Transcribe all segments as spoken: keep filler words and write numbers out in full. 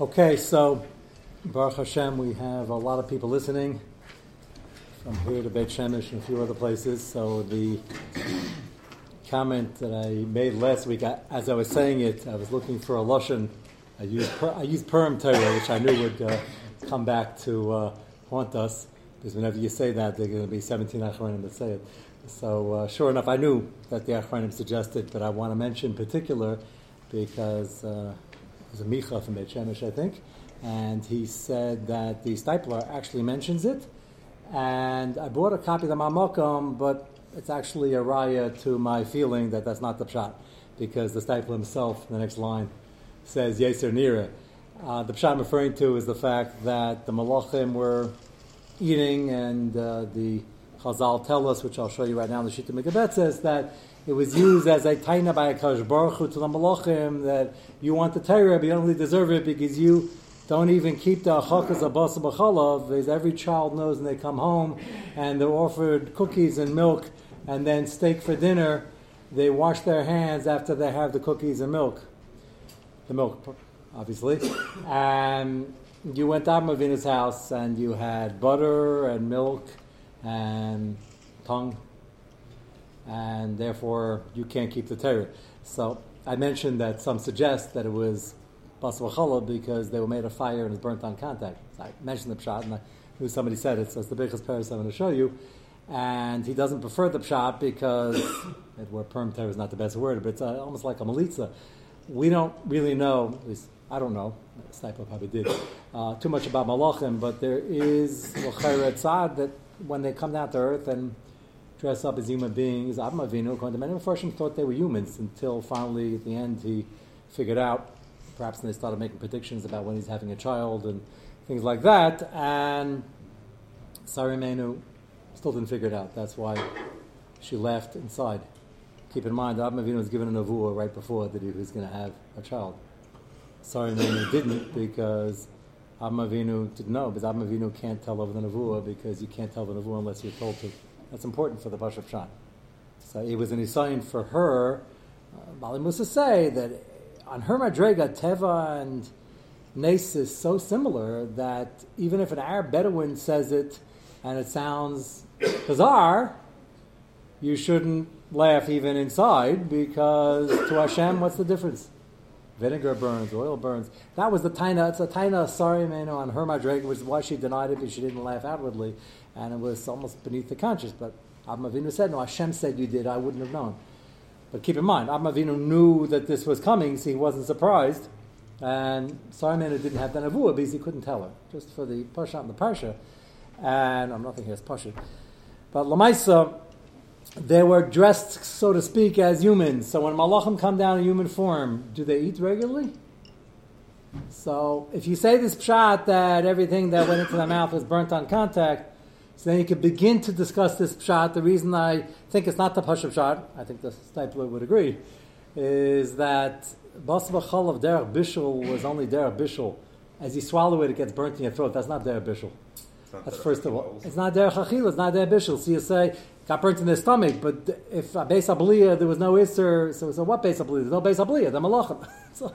Okay, so Baruch Hashem, we have a lot of people listening from here to Beit Shemesh and a few other places. So the comment that I made last week, I, as I was saying it, I was looking for a lashon. I used per, I used Purim Torah, which I knew would uh, come back to uh, haunt us, because whenever you say that, there are going to be seventeen Achronim that say it. So uh, sure enough, I knew that the Achronim suggested, but I want to mention in particular because. Uh, It was a Micha from Beit Shemesh, I think, and he said that the stipler actually mentions it. And I bought a copy of the Mamokum, but it's actually a raya to my feeling that that's not the pshat, because the stipler himself, in the next line, says Yeser Nira. Uh, the pshat I'm referring to is the fact that the Malachim were eating, and uh, the Chazal tell us, which I'll show you right now in the Shita Megabet, says that it was used as a taina by HaKadosh Baruch Hu to the Malachim, that you want the Torah, but you don't really deserve it because you don't even keep the achakas habasa b'chalav, as every child knows when they come home, and they're offered cookies and milk, and then steak for dinner. They wash their hands after they have the cookies and milk. The milk, obviously. And you went to Avraham Avinu's house, and you had butter and milk and tongue, and therefore you can't keep the Torah. So I mentioned that some suggest that it was bas v'chala because they were made of fire and it was burnt on contact. So I mentioned the pshat, and I knew somebody said it, so it's the biggest paris I'm going to show you. And he doesn't prefer the pshat because that word perm Torah is not the best word, but it's uh, almost like a melitza. We don't really know, at least I don't know, Stipo probably did, uh, too much about malachim, but there is l'chayre tzad that when they come down to earth and dress up as human beings. Avraham Avinu, according to many Mefarshim, thought they were humans until finally, at the end, he figured out, perhaps, and they started making predictions about when he's having a child and things like that. And Sarah Menu still didn't figure it out. That's why she laughed inside. Keep in mind, Avraham Avinu was given a nevuah right before that he was going to have a child. Sarah Menu didn't, because Avraham Avinu didn't know, because Avraham Avinu can't tell over the nevuah, because you can't tell the nevuah unless you're told to. That's important for the Pasha Pshat. So it was an assignment for her. Bali uh, Musa say that on her madrega, Teva and Nes is so similar that even if an Arab Bedouin says it and it sounds bizarre, you shouldn't laugh even inside, because to Hashem, what's the difference? Vinegar burns, oil burns. That was the taina. It's a taina, sorry, man, on her madrega, which is why she denied it, because she didn't laugh outwardly. And it was almost beneath the conscience. But Avraham Avinu said, no, Hashem said you did, I wouldn't have known. But keep in mind, Avraham Avinu knew that this was coming, so he wasn't surprised. And Sarimena didn't have the nevuah because he couldn't tell her, just for the Pasha and the Parsha. And I'm not thinking it's Pasha. But Lamaisa, they were dressed, so to speak, as humans. So when Malachim come down in human form, do they eat regularly? So if you say this pshat that everything that went into their mouth was burnt on contact, so then you can begin to discuss this pshat. The reason I think it's not the Pasha pshat, I think the stipler would agree, is that Bas B'chal of Derech Bishul was only Derech Bishul. As you swallow it, it gets burnt in your throat. That's not Derech Bishul. That's Derech first of all. It's not Derech Achil, it's not Derech Bishul. So you say, got burnt in their stomach, but if a Beis Abliya, there was no Isser, so, so what Beis Abliya? There's no Beis Abliya, they're Malachim. So,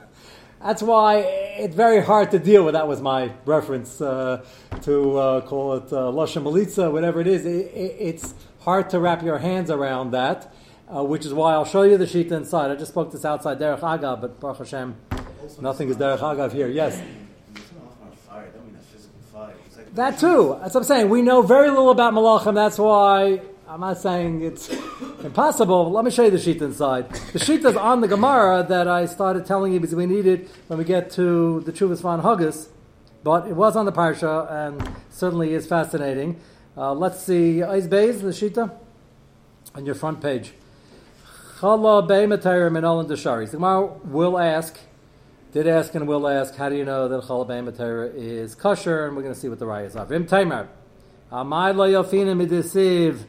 that's why it's very hard to deal with. That was my reference uh, to uh, call it uh, Lashon Melitza, whatever it is. It, it, it's hard to wrap your hands around that, uh, which is why I'll show you the sheet inside. I just spoke this outside Derech Agav, but Baruch Hashem, nothing is Derech Agav here. Yes? Fire. That, mean physical fire. Like that too. That's what I'm saying. We know very little about Malachim. That's why I'm not saying it's impossible, but let me show you the sheet inside. The sheet is on the Gemara that I started telling you because we need it when we get to the Teshuvas Van Huggis, but it was on the Parsha and certainly is fascinating. Uh, let's see, Eis Beis, the Shita, on your front page. Chala Beimatayr Minolan Deshari. The Gemara will ask, did ask and will ask, how do you know that Chala Beimatayr is kosher? And we're going to see what the rayas are. Vim Taimar. Amai Lo Yofina Midesiv.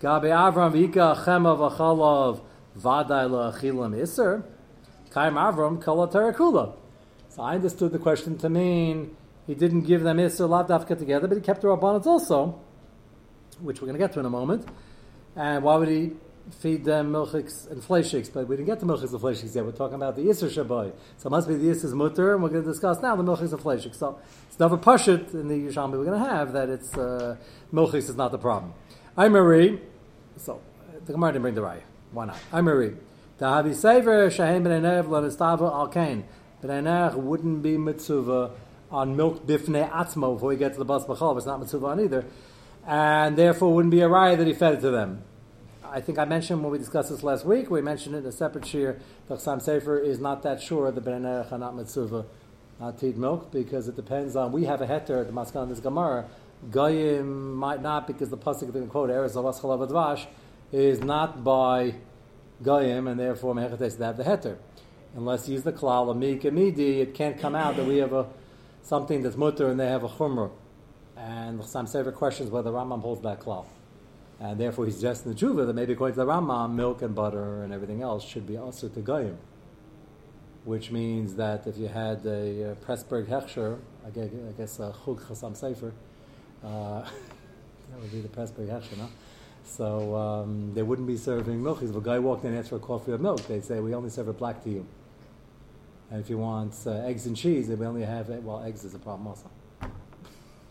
Gabe Avram v'ika chema v'chalav v'adai l'achilam iser kaim Avram kala terakula. So I understood the question to mean he didn't give them iser lavdafka together, but he kept the rabbanans also, which we're going to get to in a moment. And why would he feed them milchiks and fleishiks, but we didn't get to milchiks and fleishiks yet. We're talking about the Yisr Shabbai. So it must be the Yisr is mutter, and we're going to discuss now the milchiks and fleishiks. So it's never pashut in the Yerushalmi we're going to have that it's uh, milchiks is not the problem. I Marie, so the Gemara didn't bring the Raya. Why not? I Marie. Tahavi Sever, Shahem B'nei Nev, L'nistava, Al-Kain. B'nei Nev wouldn't be mitzvah on milk bifnei atmo before we get to the bas b'chol. It's not mitzvah on either. And therefore wouldn't be a Raya that he fed it to them. I think I mentioned when we discussed this last week, we mentioned it in a separate shir, the Chassam Sefer is not that sure that B'nei Ne'ach are not mitzvah, not to eat milk, because it depends on, we have a heter at the Maskan on this Gemara, Goyim might not, because the Pasuk didn't quote, Eretz Zavas Chalav Advash, is not by Goyim, and therefore Mehechates doesn't have the heter. Unless you use the klal, amik, amidi, it can't come out that we have a something that's mutter and they have a chumrah. And the Chassam Sefer questions whether Rambam holds that klal. And therefore, he's just in the tshuva that maybe according to the Rambam, milk and butter and everything else should be also to goyim, which means that if you had a uh, Pressburg Hechsher, I guess, I guess a Chug Chassam Sefer, uh, that would be the Pressburg Hechsher, no? So um, they wouldn't be serving milk. If a guy walked in and asked for a coffee or milk, they'd say, "We only serve it black to you." And if you want uh, eggs and cheese, they only have it. Well, eggs is a problem also,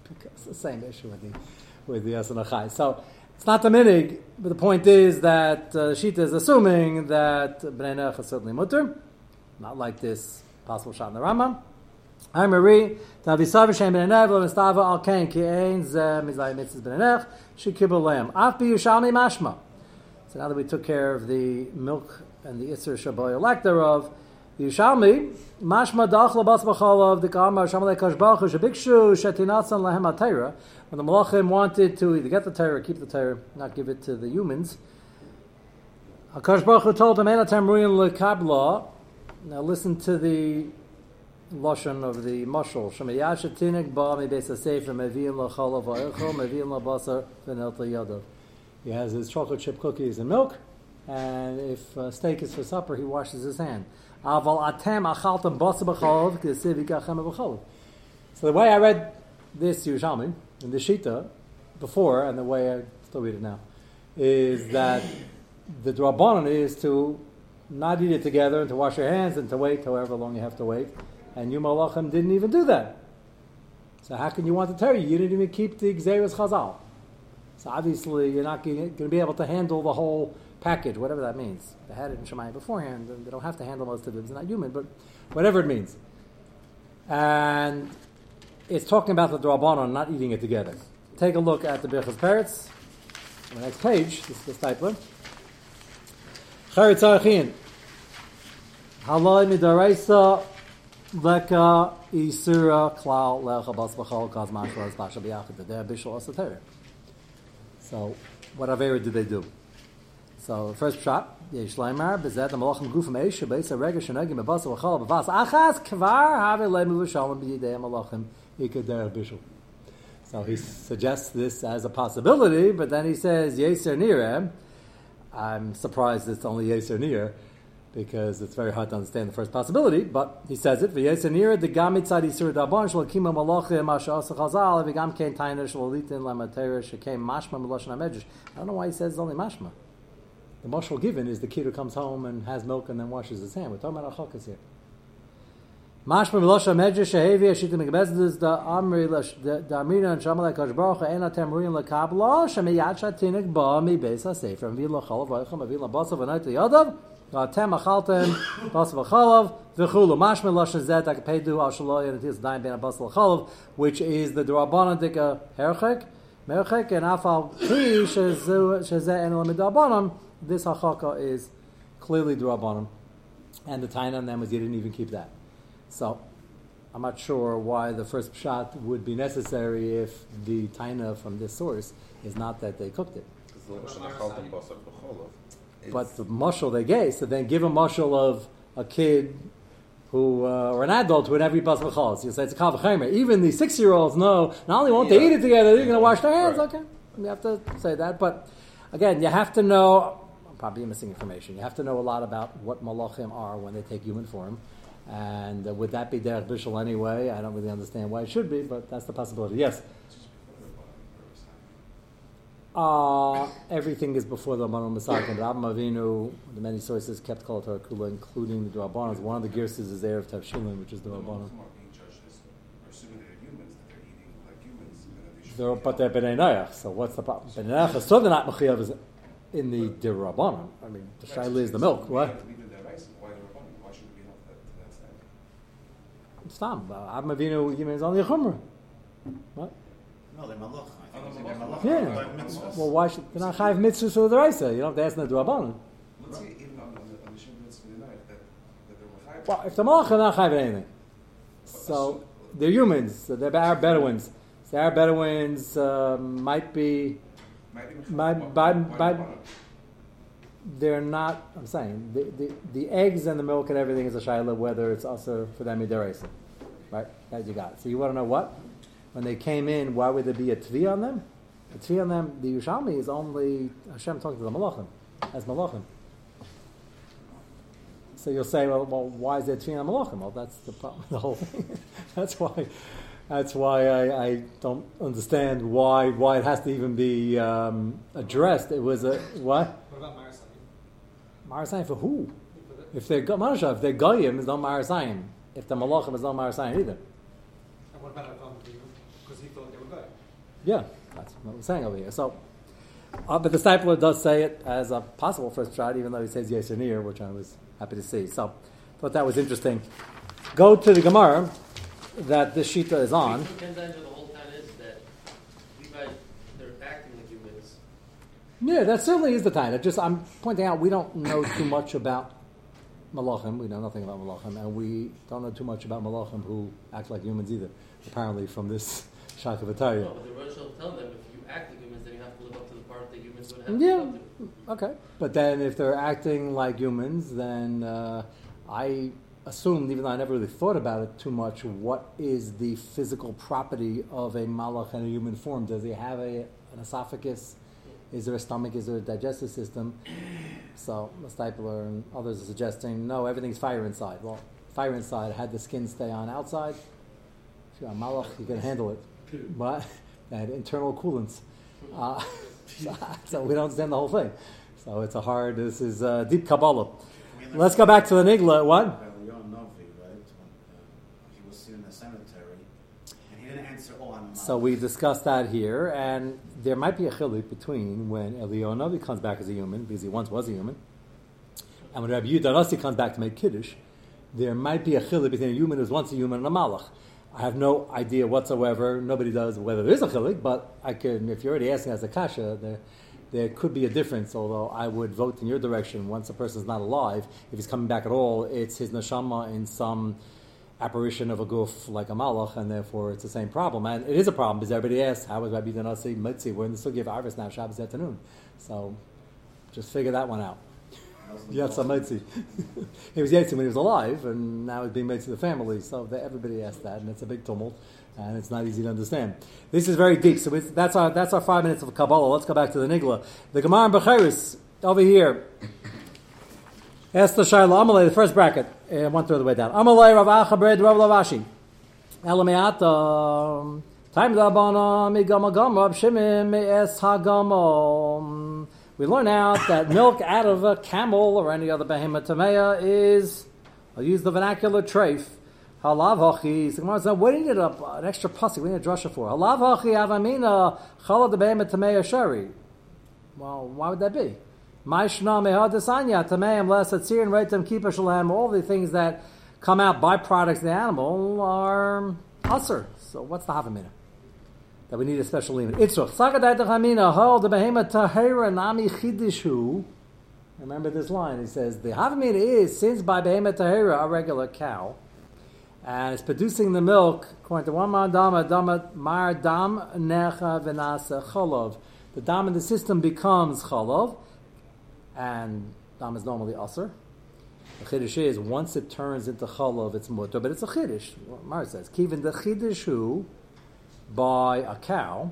because it's the same issue with the with the Asan Achai. So. It's not the minig, but the point is that uh, Shita is assuming that B'nei Ne'ach is certainly mutter, not like this possible shot in the Rambam. I Marie, Tavisav Shem B'nei Ne'ach, L'Mistava Al-Kain, Ki'ein Zeh Mizayim Mitzis B'nei Ne'ach, Shekibul Lehem, Af B'Yushalmi Mashma. So now that we took care of the milk and the Isser Shaboy, or lack thereof, Yushalmi, Mashma Dach L'Bas B'Cholov, D'Kama, Shamalei Kashbach, Shabikshu, Shetinatsan Lehem HaTeirah. When the Malachim wanted to either get the Torah or keep the Torah, not give it to the humans, HaKadosh Baruch Hu told them, Ein atem ru'in lekabla. Now listen to the Lashon of the Mashal. Shemiyasha tinik ba mibeis hasefer mevi'im la'chala va'ercho mevi'im la'basar v'nelta yadav. He has his chocolate chip cookies and milk, and if uh, steak is for supper, he washes his hand. Aval atem achaltem basa b'chalav k'esiv yikachem b'chalav. So the way I read this Yerushalmi, in the Shita, before, and the way I still read it now, is that the Drabanan is to not eat it together and to wash your hands and to wait however long you have to wait. And you Malachim didn't even do that. So how can you want to tell you? You didn't even keep the Gzeirus Chazal. So obviously you're not going to be able to handle the whole package, whatever that means. They had it in Shemayim beforehand, and they don't have to handle most of it. It's not human, but whatever it means. And it's talking about the Drabanan not eating it together. Take a look at the Birchas Peretz. On the next page, this is the stipler. Cheretz Arachin. Haloi midaraisa leka isura klal lecha bas b'chol kaz mashra as basha b'yachid. They're bishul asoter. So, what avera did they do? So, first shot. Yesh leimar b'zed the malachim gufim eishu b'isa rega shenegim b'basa b'chol b'vas achas kvar havi leimu v'shalom b'yidei malachim. So he suggests this as a possibility, but then he says Yeser Nireh. I'm surprised it's only Yeser Nireh, because it's very hard to understand the first possibility, but he says it. Yeser Nireh d'gam mitzad isur d'rabanan shelo kima malachim asher aser chazal v'gam kein taina shelo litin l'matera shekam mashma melashon hamedrash. I don't know why he says it's only mashma. The mashal given is the kid who comes home and has milk and then washes his hand. We're talking about achokas here. Mashma Milosha Medja Shahavi Ashita Mikbezdas the Amri the Amina and Shamalai Kashbarcha and Atamurian Lakabla Shamayacha Tinik Ba Mi Besa Sefer Vila Khalov Vila Basov and Ata Yadav Gatem Achaltem Basov Khalov Vikhulu Mashma Losha Zetak Pedu Ashaloy and it is nine Ben Basal Khalov, which is the Drabanadika Herchek, Merchek and Afal Ki Shazu Shazet and Lamidabanam. This Hachaka is clearly Drabanam. And the Taina on them was you didn't even keep that. So, I'm not sure why the first pshat would be necessary if the taina from this source is not that they cooked it. But the mashal they gave, so then give a mashal of a kid who, uh, or an adult who would never eat bas b'chol. So you say it's a kal v'chomer. Even the six-year-olds know, not only won't yeah. they eat it together, they're going to wash their hands. Right. Okay, you have to say that. But again, you have to know, I'm probably missing information, you have to know a lot about what malachim are when they take human form. And uh, would that be derech bishul anyway? I don't really understand why it should be, but that's the possibility. Yes. Uh, everything is before the Amman al-Masak, and Rabbi Avinu, the many sources kept called her Kula, including the Rabbanos. One of the Girses is there of Tavshilin, which is the Rabbanos. They're, but they're B'nai Noach, so what's the problem? B'nai Noach is certainly not Mechiyav is in the Dirabanan. I mean, the Shaila is the milk, right? It's not. Abba Mavino Yimei is only a Chumrah. What? No, they're Malach. I think they're Malach. Yeah. Well, why should they're not Chayav Mitzvahs or the Raisa? You don't have to ask the Dirabanan. Let's say even on the Shem Mitzvah tonight that they're Chayav. Well, if the Malach are not Chayav anything. So, they're humans. So they're Arab Bedouins. The Arab Bedouins uh, might be, might, might, might, they're not. I'm saying the, the the eggs and the milk and everything is a shaila whether it's also for them midiraisa, right? That you got. So you want to know what? When they came in, why would there be a tvi on them? A tvi on them. The Yushalmi is only Hashem talking to the malachim as malachim. So you'll say, well, well why is there a tvi on malachim? Well, that's the problem. The whole thing. That's why. That's why I, I don't understand why why it has to even be um, addressed. It was a what? What about Marasayim? Marasayim for who? If they're Marasha, if they're Goyim, it's not Marasayim. If they're Malachim, it's not Marasayim either. And what about Avram Avinu? Because he thought they were Goyim. Yeah, that's what we're saying over here. So, uh, but the discipler does say it as a possible first shot, even though he says Yesanir, which I was happy to see. So, thought that was interesting. Go to the Gemara. That the Shita is on. It depends on the whole time is that Levi's, they're acting like humans. Yeah, that certainly is the time. It just I'm pointing out we don't know too much about Malachim. We know nothing about Malachim, and we don't know too much about Malachim who act like humans either. Apparently, from this Shaka V'Tayya. No, but the Rosh will tell them if you act like humans, then you have to live up to the part that humans would have. Yeah. To to. Okay. But then if they're acting like humans, then uh, I. assumed, even though I never really thought about it too much, what is the physical property of a malach in a human form? Does he have a, an esophagus? Is there a stomach? Is there a digestive system? So, Stipler and others are suggesting, no, everything's fire inside. Well, fire inside, had the skin stay on outside, if you're a malach, you can handle it. But they had internal coolants. Uh, so, so we don't understand the whole thing. So it's a hard, this is uh, deep Kabbalah. Let's go back to the Nigla. What? So we discussed that here, and there might be a chiluk between when Eliyahu Hanavi comes back as a human, because he once was a human, and when Rabbi Yehuda Rasi comes back to make Kiddush, there might be a chiluk between a human who was once a human and a malach. I have no idea whatsoever, nobody does, whether there is a chiluk, but I could, if you're already asking as a kasha, there, there could be a difference, although I would vote in your direction. Once a person's not alive, if he's coming back at all, it's his neshama in some apparition of a goof like a malach, and therefore it's the same problem. And it is a problem because everybody asks, how was Rabbi Danasi Mitzi? We're in the Sugi of Arvis now, Shabbos afternoon. So just figure that one out. Yatsa Mitzi. He was Yatsi when he was alive, and now he's being Mitzi the family. So everybody asks that, and it's a big tumult, and it's not easy to understand. This is very deep. So that's our that's our five minutes of Kabbalah. Let's go back to the Nigla. The Gemara and Bechiris over here. Esther Shaila Amalei, the first bracket, uh, one third of the way down. Amalei Rav Acha Bred Rav Lavashi. Elameata. Time Rabbanah Mi Gama Gam Rav Shimim Mi Es HaGamom. We learn out that milk out of a camel or any other behemoth tamea is, I'll use the vernacular, treif. Halav Hachi. So Gemara says, what do you need a, an extra pussy? We need a drasha for? Halav Hachi Avamina Chala the behemoth tamea shari. Well, why would that be? All the things that come out byproducts of the animal are usher. So what's the havamina? That we need a special limit. Itzrach. Remember this line. He says, the havamina is, since by behema tahira, a regular cow, and it's producing the milk, according to one ma'adam, adamat, ma'adam, necha, venasa, cholov. The dam in the system becomes cholov, and dam is normally asur. The chiddush is once it turns into chalav, it's mutter, but it's a chiddush. Mar says, "Kiven the chiddushu by a cow,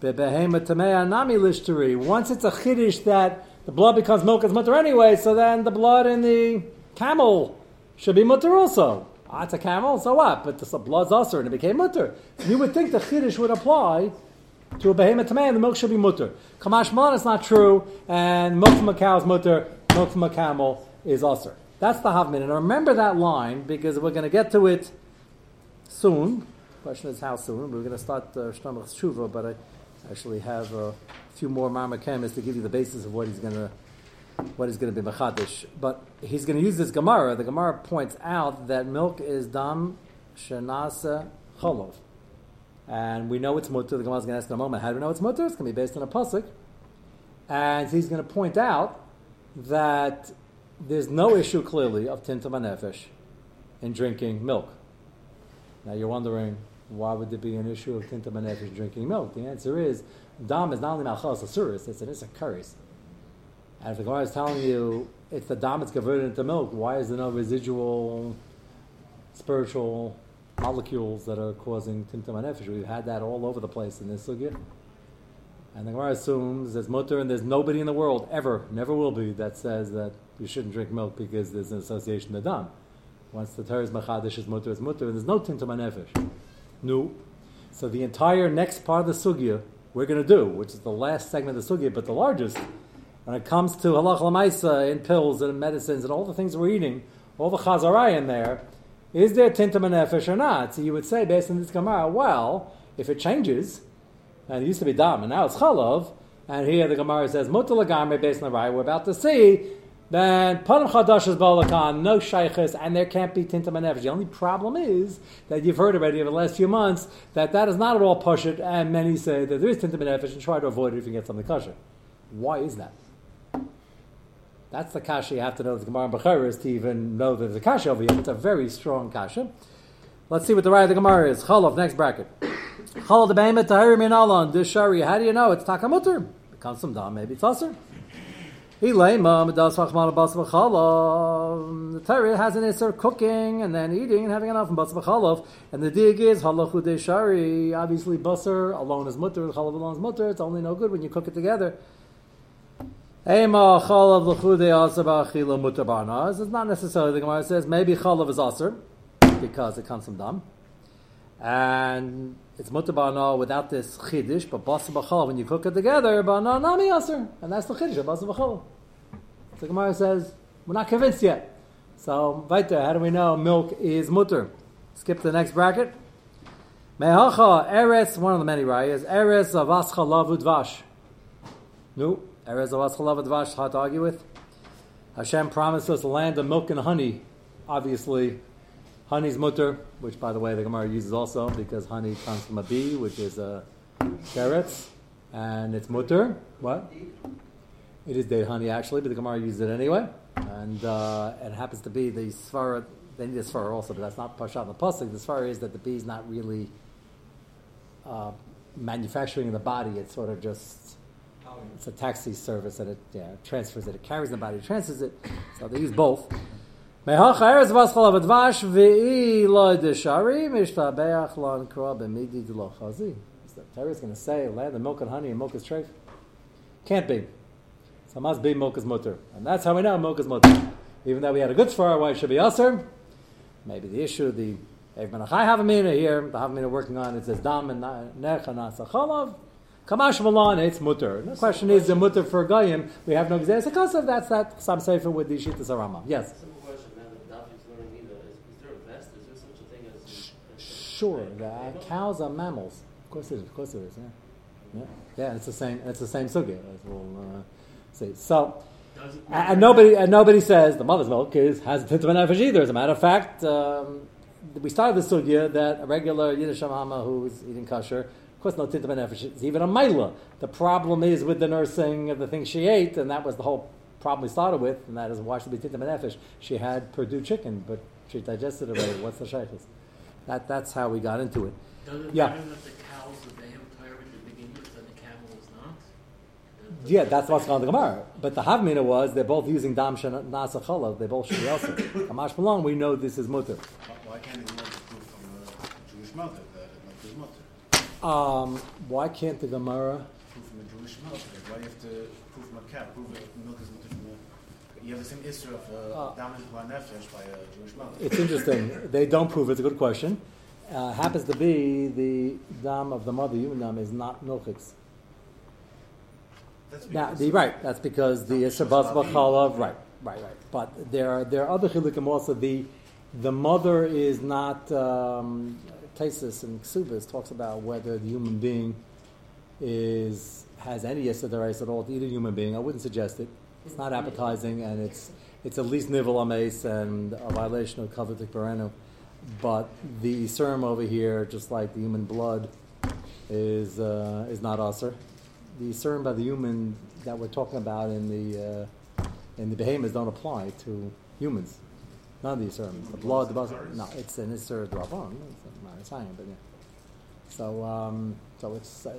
bebehemet tamei nami lishteri." Once it's a chiddush that the blood becomes milk as mutter anyway, so then the blood in the camel should be mutter also. Ah, it's a camel, so what? But the blood's asur, and it became mutter. You would think the chiddush would apply to a behemoth man, the milk should be mutter. Kamashman is not true, and milk from a cow is mutter, milk from a camel is usser. That's the Havmin. And remember that line, because we're going to get to it soon. The question is how soon. We're going to start Shtamach uh, Shuvah, but I actually have a few more Marmachemis to give you the basis of what he's going to what is going to be machadish. But he's going to use this Gemara. The Gemara points out that milk is dam shenasa cholov. And we know it's mutter. The Gemara is going to ask in a moment, how do we know it's mutter? It's going to be based on a pasuk. And he's going to point out that there's no issue clearly of tintum hanefesh in drinking milk. Now you're wondering, why would there be an issue of tintum hanefesh in drinking milk? The answer is, dam is not only malchus asuris, it's an issa karis. And if the Gemara is telling you it's the dam that's converted into milk, why is there no residual spiritual molecules that are causing Timtum HaNefesh? We've had that all over the place in this sugya. And the Gemara assumes there's mutter and there's nobody in the world, ever, never will be, that says that you shouldn't drink milk because there's an association to dam. Once the Torah is machadish, it's mutter, it's mutter, and there's no Timtum HaNefesh. No. So the entire next part of the sugya we're going to do, which is the last segment of the sugya, but the largest. When it comes to halach l'maisa in pills and medicines and all the things we're eating, all the chazarai in there, is there tintum hanefesh or not? So you would say, based on this Gemara, well, if it changes, and it used to be dam, and now it's chalav, and here the Gemara says, mutar l'gamrei based on the raya we're about to see, then panim chadashos balakan, no shaychus, and there can't be tintum hanefesh. The only problem is that you've heard already over the last few months that that is not at all pashut, and many say that there is tintum hanefesh and try to avoid it if you get something kosher. Why is that? That's the kasha you have to know the Gemara and Bechiras to even know that there's a kasha over here. It's a very strong kasha. Let's see what the right of the Gemara is. Chalav, next bracket. Chalav the behemet tahari min alon deshari. How do you know it's takamutter? It comes from dam, maybe it's aser. Ilema medas v'chmana basva chalav. The Torah has an answer cooking and then eating and having enough from basva chalav. And the dig is halachu deshari. Obviously, basar alone is mutter. Chalav alone is mutter. It's only no good when you cook it together. It's not necessarily the Gemara says maybe chalav is aser because it comes from dam, and it's mutar b'ana without this chiddush. But basar b'chalav, when you cook it together, b'ana nami aser, and that's the chiddush of basar b'chalav. So the Gemara says we're not convinced yet. So right there, how do we know milk is mutar? Skip to the next bracket. Mehacha eretz, one of the many rayas, eretz of as chalav udvash. No. Erez Avas Chalav Advash, it's hard to argue with. Hashem promised us a land of milk and honey. Obviously, honey's mutter, which, by the way, the Gemara uses also because honey comes from a bee, which is a carrots, and it's mutter. What? It is date honey, actually, but the Gemara uses it anyway. And uh, it happens to be the svara, they need a svara also, but that's not Pashat and the Pasuk. The svara is that the bee's not really uh, manufacturing in the body, it's sort of just. It's a taxi service that it yeah, transfers it. It carries the body, it transfers it. So they use both. So Torah is going to say, land of milk and honey and milk is treif. Can't be. So must be milk is mutter. And that's how we know milk is mutter. Even though we had a good svar, why it should be usher. Maybe the issue, the Evman Achai Havamina here, the Havamina working on it says, Dam and Nech and Asa Chalav. Kamash Malan, it's mutter. The question is, the mutter for Goyim, we have no Gzeres HaKasav, that's that Chassam Sefer with the Shittas HaRama. Yes? Simple question, now that the Daphne's learning either, is, is there a vest? Is there such a thing as... Sure, the, uh, cows are mammals. Of course it is, of course it is, yeah. Yeah, yeah it's the same It's the same sugya, as we'll uh, see. So, and nobody and nobody says the mother's milk is has a tintum hanefesh either. As a matter of fact, um, we started the sugya that a regular Yiddish Hama who's eating kasher, of course, no tintum hanefesh. It's even a maila. The problem is with the nursing of the thing she ate, and that was the whole problem we started with, and that is why she should be tintum hanefesh. She had Purdue chicken, but she digested it already. What's the shaykhus? That That's how we got into it. Does it yeah. matter that the cows are the entire with the beginning, and the camel is not? The, the, yeah, that's what's on the Gemara. But the Havmina was, they're both using dam shenasa chalav. They both should be also. Kamash Malon, we know this is mutter. Why can't you know this proof from a Jewish mother? Um, why can't the Gemara prove from a Jewish milk? Why do you have to prove from a cow? Prove that milk is mutter from a... You have the same issue of uh, uh, damage by nefesh by a Jewish milk. It's interesting. They don't prove it. It's a good question. uh, happens to be the dam of the mother, human dam, is not milchix. Now, the, right, that's because the Shabbat B'chalav, right, right, right. But there are, there are other chilukim also. The the mother is not, um, Taisus and Ksubas talks about whether the human being is has any Yesod Derais at all to eat a human being. I wouldn't suggest it. It's not appetizing, and it's it's at least nivel ames and a violation of Kavatik Barenu. But the serum over here, just like the human blood, is uh, is not aser. The serum by the human that we're talking about in the uh, in the behemoths don't apply to humans. None of these serums. The blood, the blood, no, it's an iser dravan. It's not an but yeah. So um, so it's uh,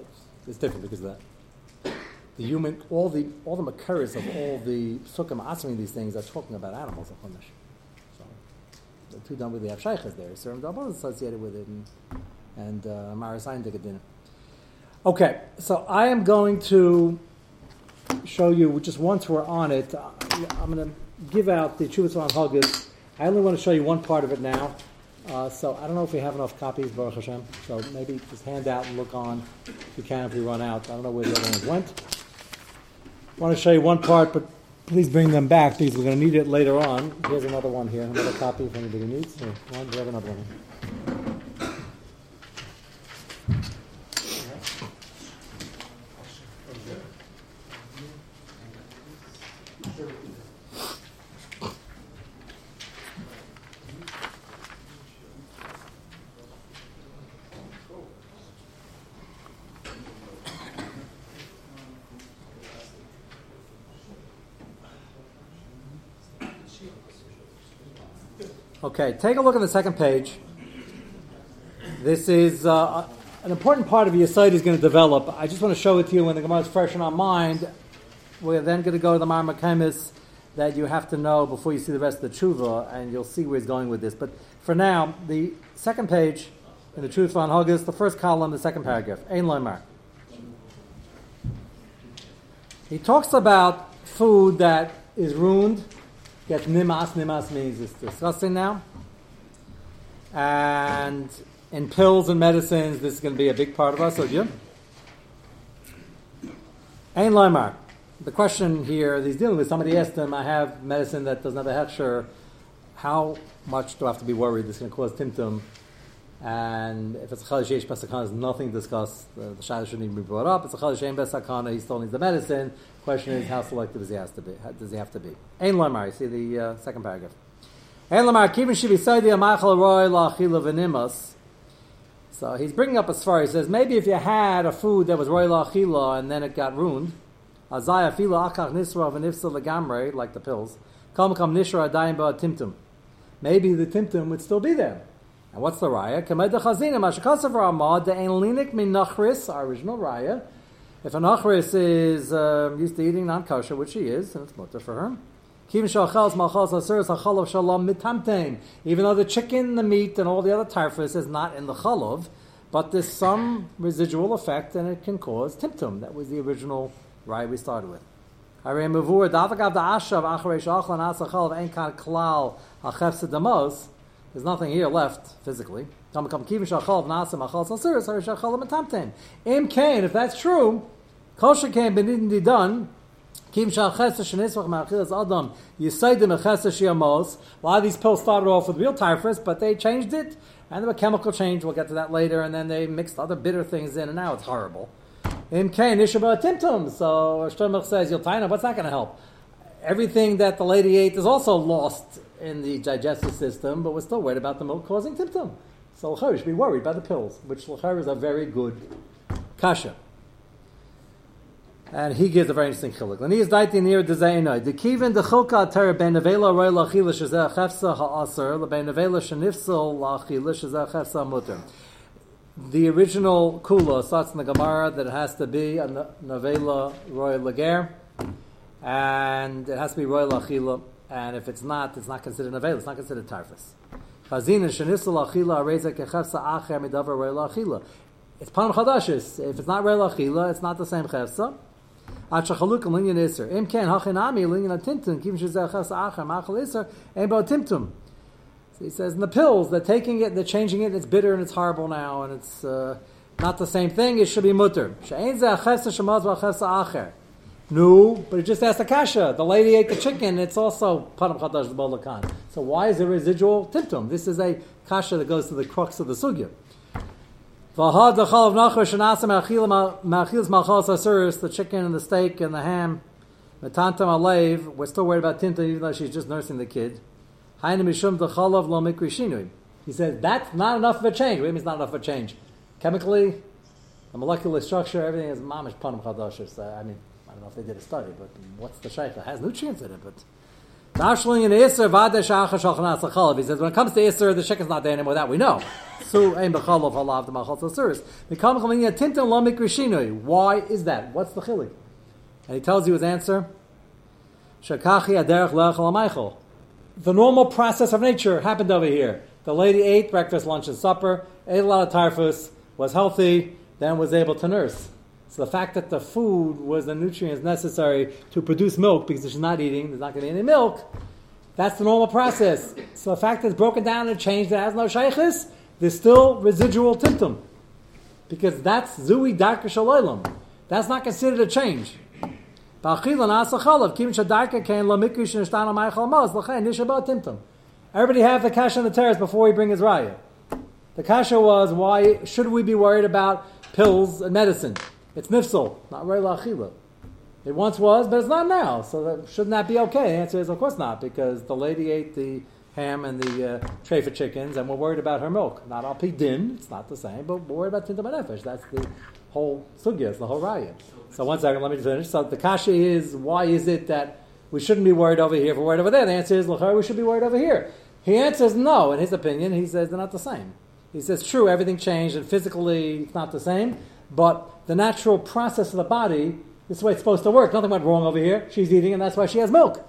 it's different because of that. The human, all the all the makaris of all the sukkim asking these things are talking about animals of Chumash. So the two don't really have shaychas there. Serum dravan is associated with it, and and uh, marasayin dikadina. Okay, so I am going to show you, just once we're on it, I'm going to give out the Tshuvas on Haggis. I only want to show you one part of it now, uh, so I don't know if we have enough copies, Baruch Hashem, so maybe just hand out and look on if you can, if we run out. I don't know where the other ones went. I want to show you one part, but please bring them back because we're going to need it later on. Here's another one here, another copy if anybody needs. Here, one, we have another one. Okay, take a look at the second page. This is uh, an important part of your site is going to develop. I just want to show it to you when the Gemara is fresh in our mind. We're then going to go to the Ma'amar Kemis that you have to know before you see the rest of the tshuva, and you'll see where he's going with this. But for now, the second page in the Tshuvas on Haggis, the first column, the second paragraph. Ein Loimar. He talks about food that is ruined. Get nimas. Nimas means it's disgusting now. And in pills and medicines, this is going to be a big part of us, so you? Ein Loimar. The question here that he's dealing with, somebody asked him, I have medicine that doesn't have a hechsher. How much do I have to be worried this is going to cause timtum? And if it's a chal sheish besakana, there's nothing to discuss. The, the shayla shouldn't even be brought up. It's a chal shein besakana, he still needs the medicine. Question is, how selective does he have to be? How does he have to be? Ein Loimar, you see the uh, second paragraph. Ein Loimar, kivin shibisaydi amachal roi la'achila v'nimas. So he's bringing up a svar. He says, maybe if you had a food that was roi la'achila and then it got ruined, azaya fila akach nisra v'nifsa legamre, like the pills, kam kam nishra adayim ba timtum. Maybe the timtum would still be there. And what's the raya? Kameda chazina mashakasav ramad de ein linik min nachris, our original raya. If an nachris is uh, used to eating non-kosher, which she is, and it's mutter for her. Kivin shachals machals asur hachalav shalom mitamtein. Even though the chicken, the meat, and all the other tarfus is not in the chalav, but there's some residual effect, and it can cause timtum. That was the original raya we started with. Harei mavur davakav daashav acharei shachlan asachalav ein kan klal achefse damos. There's nothing here left physically. If that's true, kosher came benidin done. A lot of these pills started off with real typhus, but they changed it, and there was a chemical change. We'll get to that later, and then they mixed other bitter things in, and now it's horrible. So Shlomo says, Yotaina, what's that going to help? Everything that the lady ate is also lost in the digestive system, but we're still worried about the milk causing timtum. So l'chayr should be worried by the pills, which l'chayr is a very good kasha. And he gives a very interesting chiluk. L'niz daiti nir d'zeinai. D'kivin d'chilka atar ben nevela roi l'achila shezeh chefsa ha'asr, ben nevela shenifsel l'achila shezeh chefsa mutter. The original kula starts in the Gemara that it has to be a nevela roi l'ger, and it has to be roi l'achila. And if it's not, it's not considered nevela. It's not considered tarfus. Chazina shenisla achila areza kechefsa acher midavar reila achila. It's panam chadashis. If it's not reila achila, it's not the same chefsa. Atshachalukim linyan iser. Imken hachinami linyan atimtum. Kivin shezeh chefsa acher machal iser. Ain't about timtum. So he says, and the pills, they're taking it, they're changing it, it's bitter and it's horrible now, and it's uh, not the same thing, it should be mutter. No, but he just asked the kasha. The lady ate the chicken, it's also param chadash b'olakan. So why is there residual timtum? This is a kasha that goes to the crux of the sugya. The chicken and the steak and the ham, we're still worried about Tinta even though she's just nursing the kid. He says that's not enough of a change. What do you mean it's not enough of a change? Chemically, the molecular structure, everything is mamish panam chadash. So, I mean, I don't know if they did a study, but what's the shaykh? It has nutrients in it, but... He says, when it comes to Isser, the chicken's not there anymore, that we know. Why is that? What's the chilek? And he tells you his answer. The normal process of nature happened over here. The lady ate breakfast, lunch, and supper, ate a lot of tarfus, was healthy, then was able to nurse. So the fact that the food was the nutrients necessary to produce milk, because she's not eating, there's not going to be any milk, that's the normal process. So the fact that it's broken down and changed, it has no shaykhis, there's still residual timtum. Because that's zui darka shalolim. That's not considered a change. Everybody have the kasha on the terrace before we bring his raya. The kasha was, why should we be worried about pills and medicine? It's nifsal, not reila achila. It once was, but it's not now. So that, shouldn't that be okay? The answer is, of course not, because the lady ate the ham and the uh, tray for chickens, and we're worried about her milk. Not al pi din, it's not the same, but we're worried about tinta benefesh. That's the whole sugya, it's the whole raya. So one second, let me finish. So the kasha is, why is it that we shouldn't be worried over here if we're worried over there? The answer is, l'chayr, we should be worried over here. He answers no, in his opinion. He says they're not the same. He says, true, everything changed, and physically it's not the same, but the natural process of the body, this is the way it's supposed to work. Nothing went wrong over here. She's eating, and that's why she has milk.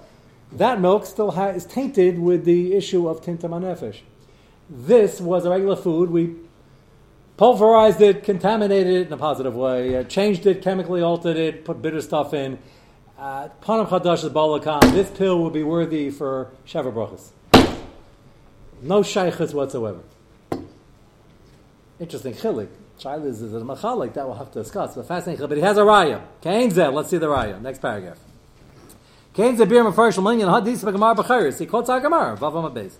That milk still ha- is tainted with the issue of tinta manefesh. This was a regular food. We pulverized it, contaminated it in a positive way, uh, changed it, chemically altered it, put bitter stuff in. Panam chadash b'olakan. This pill will be worthy for shavar brachas. No shaykhus whatsoever. Interesting chilik. Shaila is a machalik that we'll have to discuss. But fascinating. But he has a raya. Kainze. Let's see the raya. Next paragraph. Kainze bir mefarshel minyan hadis b'gemar b'chayris. He quotes our gemara. Vavam abeis.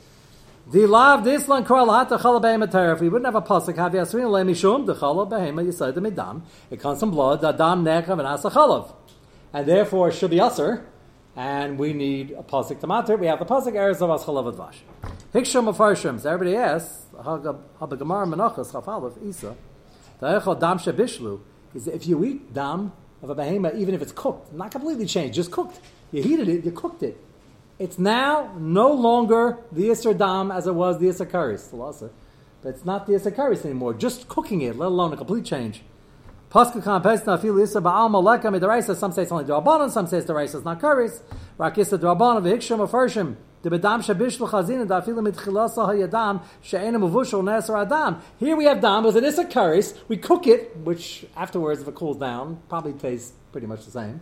Di lav dislan kral hata chala behem atarif. We wouldn't have a pasuk. Havi asurin le mishum dechala behem yisayda midam. It comes from blood. Adam nekav and asa chalav. And therefore it should be usher. And we need a pasuk to matter. We have the pasuk eretz of as chalav advash. Hikshom mefarshim. So everybody asks. Haba gemar menachas chafalav isa. Is if you eat dam of a behema, even if it's cooked, not completely changed, just cooked. You heated it, you cooked it. It's now no longer the Isser dam as it was the Isser karis. But it's not the Isser karis anymore. Just cooking it, let alone a complete change. Some say it's only drabanan, some say it's the rice is not karis. Rakisa drabanan v'hiksham afarshim. Here we have dam, as it is a karis. We cook it, which afterwards, if it cools down, probably tastes pretty much the same.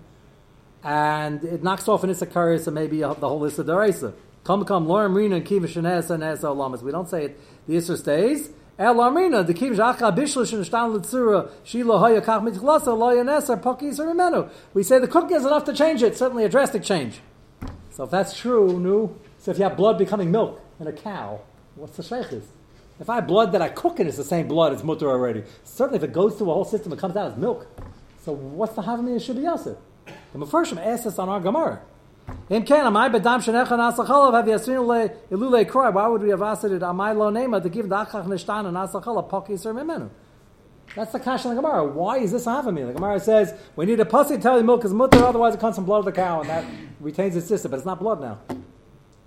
And it knocks off an Issa karis and maybe the whole Issa deraisa. Come, come, Lorem Rina and Kivish and Essa and Essa Olamas. We don't say it, the Issa stays. El Armina, the Kivish Acha Bishlish and Shtan Litzura, Shilo Hoya Kach Mitchlasa, Loya Nessa, Poki Issa Rimenu. We say the cooking is enough to change it, certainly a drastic change. So if that's true, nu. So if you have blood becoming milk in a cow, what's the sheikhis? If I have blood that I cook and it's the same blood, it's mutter already. Certainly if it goes through a whole system, it comes out as milk. So what's the havami should be yasir? The Mefarshim asks us on our Gemara. Why would we have asked it amay lo nema to give the achach nishtan and asachalav poki yisur mimenu? That's the kasha in the Gemara. Why is this a havami? The Gemara says, we need a pasuk to tell you milk is mutter, otherwise it comes from blood of the cow and that retains its system, but it's not blood now.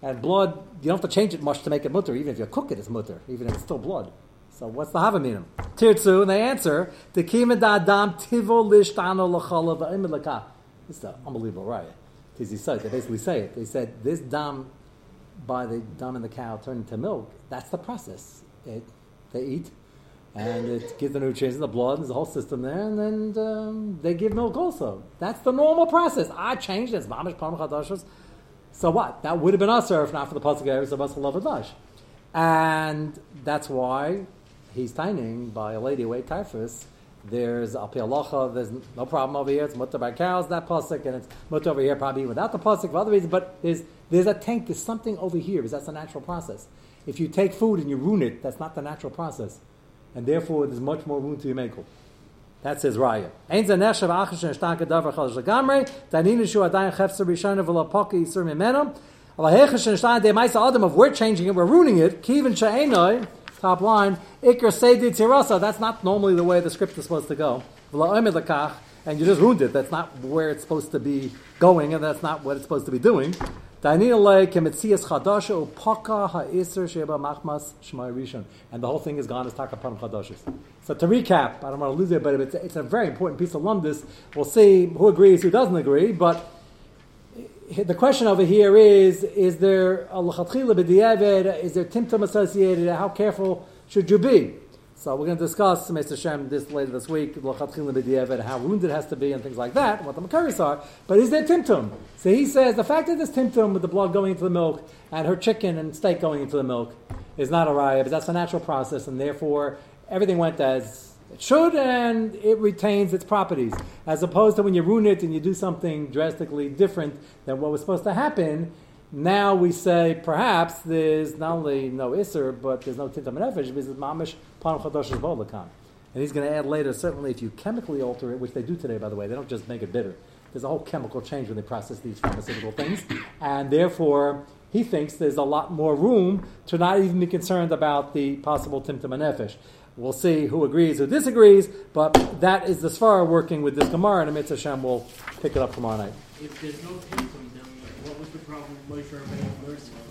And blood, you don't have to change it much to make it mutter, even if you cook it, it's mutter, even if it's still blood. So what's the havaminim? Tirtzu, and they answer, Tekima da adam tivo lishtano lachala va'imid laka. This is an unbelievable riot. They basically say it. They said, this dam, by the dam and the cow turning to milk, that's the process. It, they eat, and it gives the nutrients in the blood, and there's a whole system there, and then um, they give milk also. That's the normal process. I changed this. Mamish Palm Chadashos. So what? That would have been us, sir, if not for the pasuk of us, love and lush. And that's why he's taining by a lady way typhus. There's a pialacha, there's no problem over here, it's mutter by cows, that pasuk, and it's mutter over here probably without the pasuk for other reasons, but there's there's a tank, there's something over here, because that's a natural process. If you take food and you ruin it, that's not the natural process. And therefore there's much more room to be mekel. That's his raya. Of we're changing it, we're ruining it, kivin she'enoi. Top line, Iker Sedi Tirasa, that's not normally the way the script is supposed to go. And you just ruined it. That's not where it's supposed to be going, and that's not what it's supposed to be doing. And the whole thing is gone as Takapan Chadashis. So to recap, I don't want to lose it, but it's a, it's a very important piece of lumdis. We'll see who agrees, who doesn't agree, but the question over here is, is there a l'chatchila b'diavad, is there timtum associated, how careful should you be? So we're going to discuss, Mister Hashem, this later this week, l'chatchila b'diavad, how wounded it has to be and things like that, what the makaris are, but is there timtum? So he says, the fact that there's timtum with the blood going into the milk and her chicken and steak going into the milk is not a raya, because that's a natural process, and therefore everything went as it should, and it retains its properties. As opposed to when you ruin it and you do something drastically different than what was supposed to happen, now we say perhaps there's not only no Isser, but there's no Tintam Nefesh, because it's Mamish Pan Chadoshes Volakan. And he's going to add later, certainly if you chemically alter it, which they do today, by the way, they don't just make it bitter. There's a whole chemical change when they process these pharmaceutical things, and therefore he thinks there's a lot more room to not even be concerned about the possible Tintam Nefesh. We'll see who agrees, who disagrees, but that is the Sfara working with this Gemara, and Amit Hashem will pick it up tomorrow night. If there's no Tintum, then what was the problem with Moshe Rabbeinu's mercy?